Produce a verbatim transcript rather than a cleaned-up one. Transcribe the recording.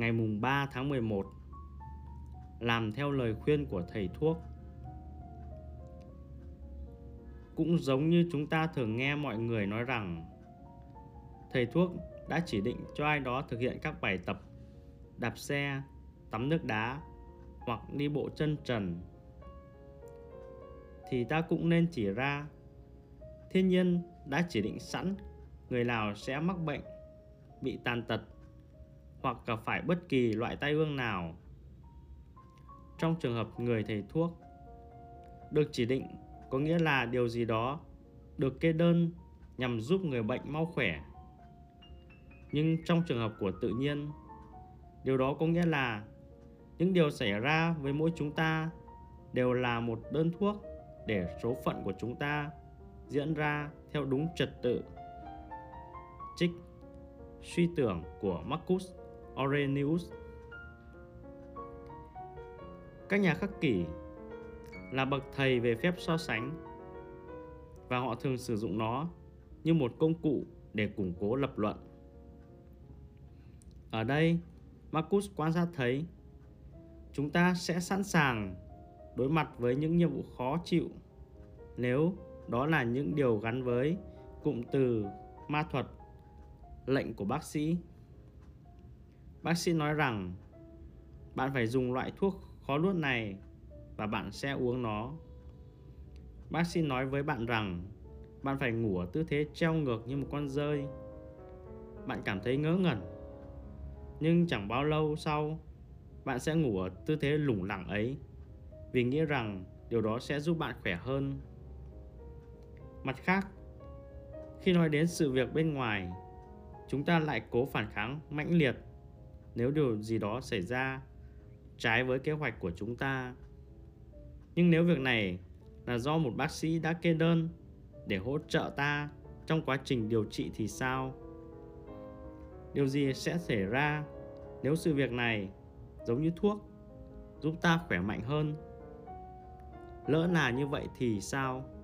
ngày mùng ba tháng mười một, làm theo lời khuyên của thầy thuốc. Cũng giống như chúng ta thường nghe mọi người nói rằng thầy thuốc đã chỉ định cho ai đó thực hiện các bài tập đạp xe, tắm nước đá hoặc đi bộ chân trần, thì ta cũng nên chỉ ra thiên nhiên đã chỉ định sẵn người nào sẽ mắc bệnh, bị tàn tật hoặc gặp phải bất kỳ loại tai ương nào. Trong trường hợp người thầy thuốc, được chỉ định có nghĩa là điều gì đó được kê đơn nhằm giúp người bệnh mau khỏe. Nhưng trong trường hợp của tự nhiên, điều đó có nghĩa là những điều xảy ra với mỗi chúng ta đều là một đơn thuốc để số phận của chúng ta diễn ra theo đúng trật tự. Trích suy tưởng của Marcus Orenius. Các nhà khắc kỷ là bậc thầy về phép so sánh, và họ thường sử dụng nó như một công cụ để củng cố lập luận. Ở đây, Marcus quan sát thấy chúng ta sẽ sẵn sàng đối mặt với những nhiệm vụ khó chịu nếu đó là những điều gắn với cụm từ ma thuật, lệnh của bác sĩ. Bác sĩ nói rằng bạn phải dùng loại thuốc khó nuốt này và bạn sẽ uống nó. Bác sĩ nói với bạn rằng bạn phải ngủ ở tư thế treo ngược như một con dơi. Bạn cảm thấy ngớ ngẩn, nhưng chẳng bao lâu sau bạn sẽ ngủ ở tư thế lủng lẳng ấy vì nghĩ rằng điều đó sẽ giúp bạn khỏe hơn. Mặt khác, khi nói đến sự việc bên ngoài, chúng ta lại cố phản kháng mãnh liệt nếu điều gì đó xảy ra trái với kế hoạch của chúng ta. Nhưng nếu việc này là do một bác sĩ đã kê đơn để hỗ trợ ta trong quá trình điều trị thì sao? Điều gì sẽ xảy ra nếu sự việc này, giống như thuốc, giúp ta khỏe mạnh hơn? Lỡ là như vậy thì sao?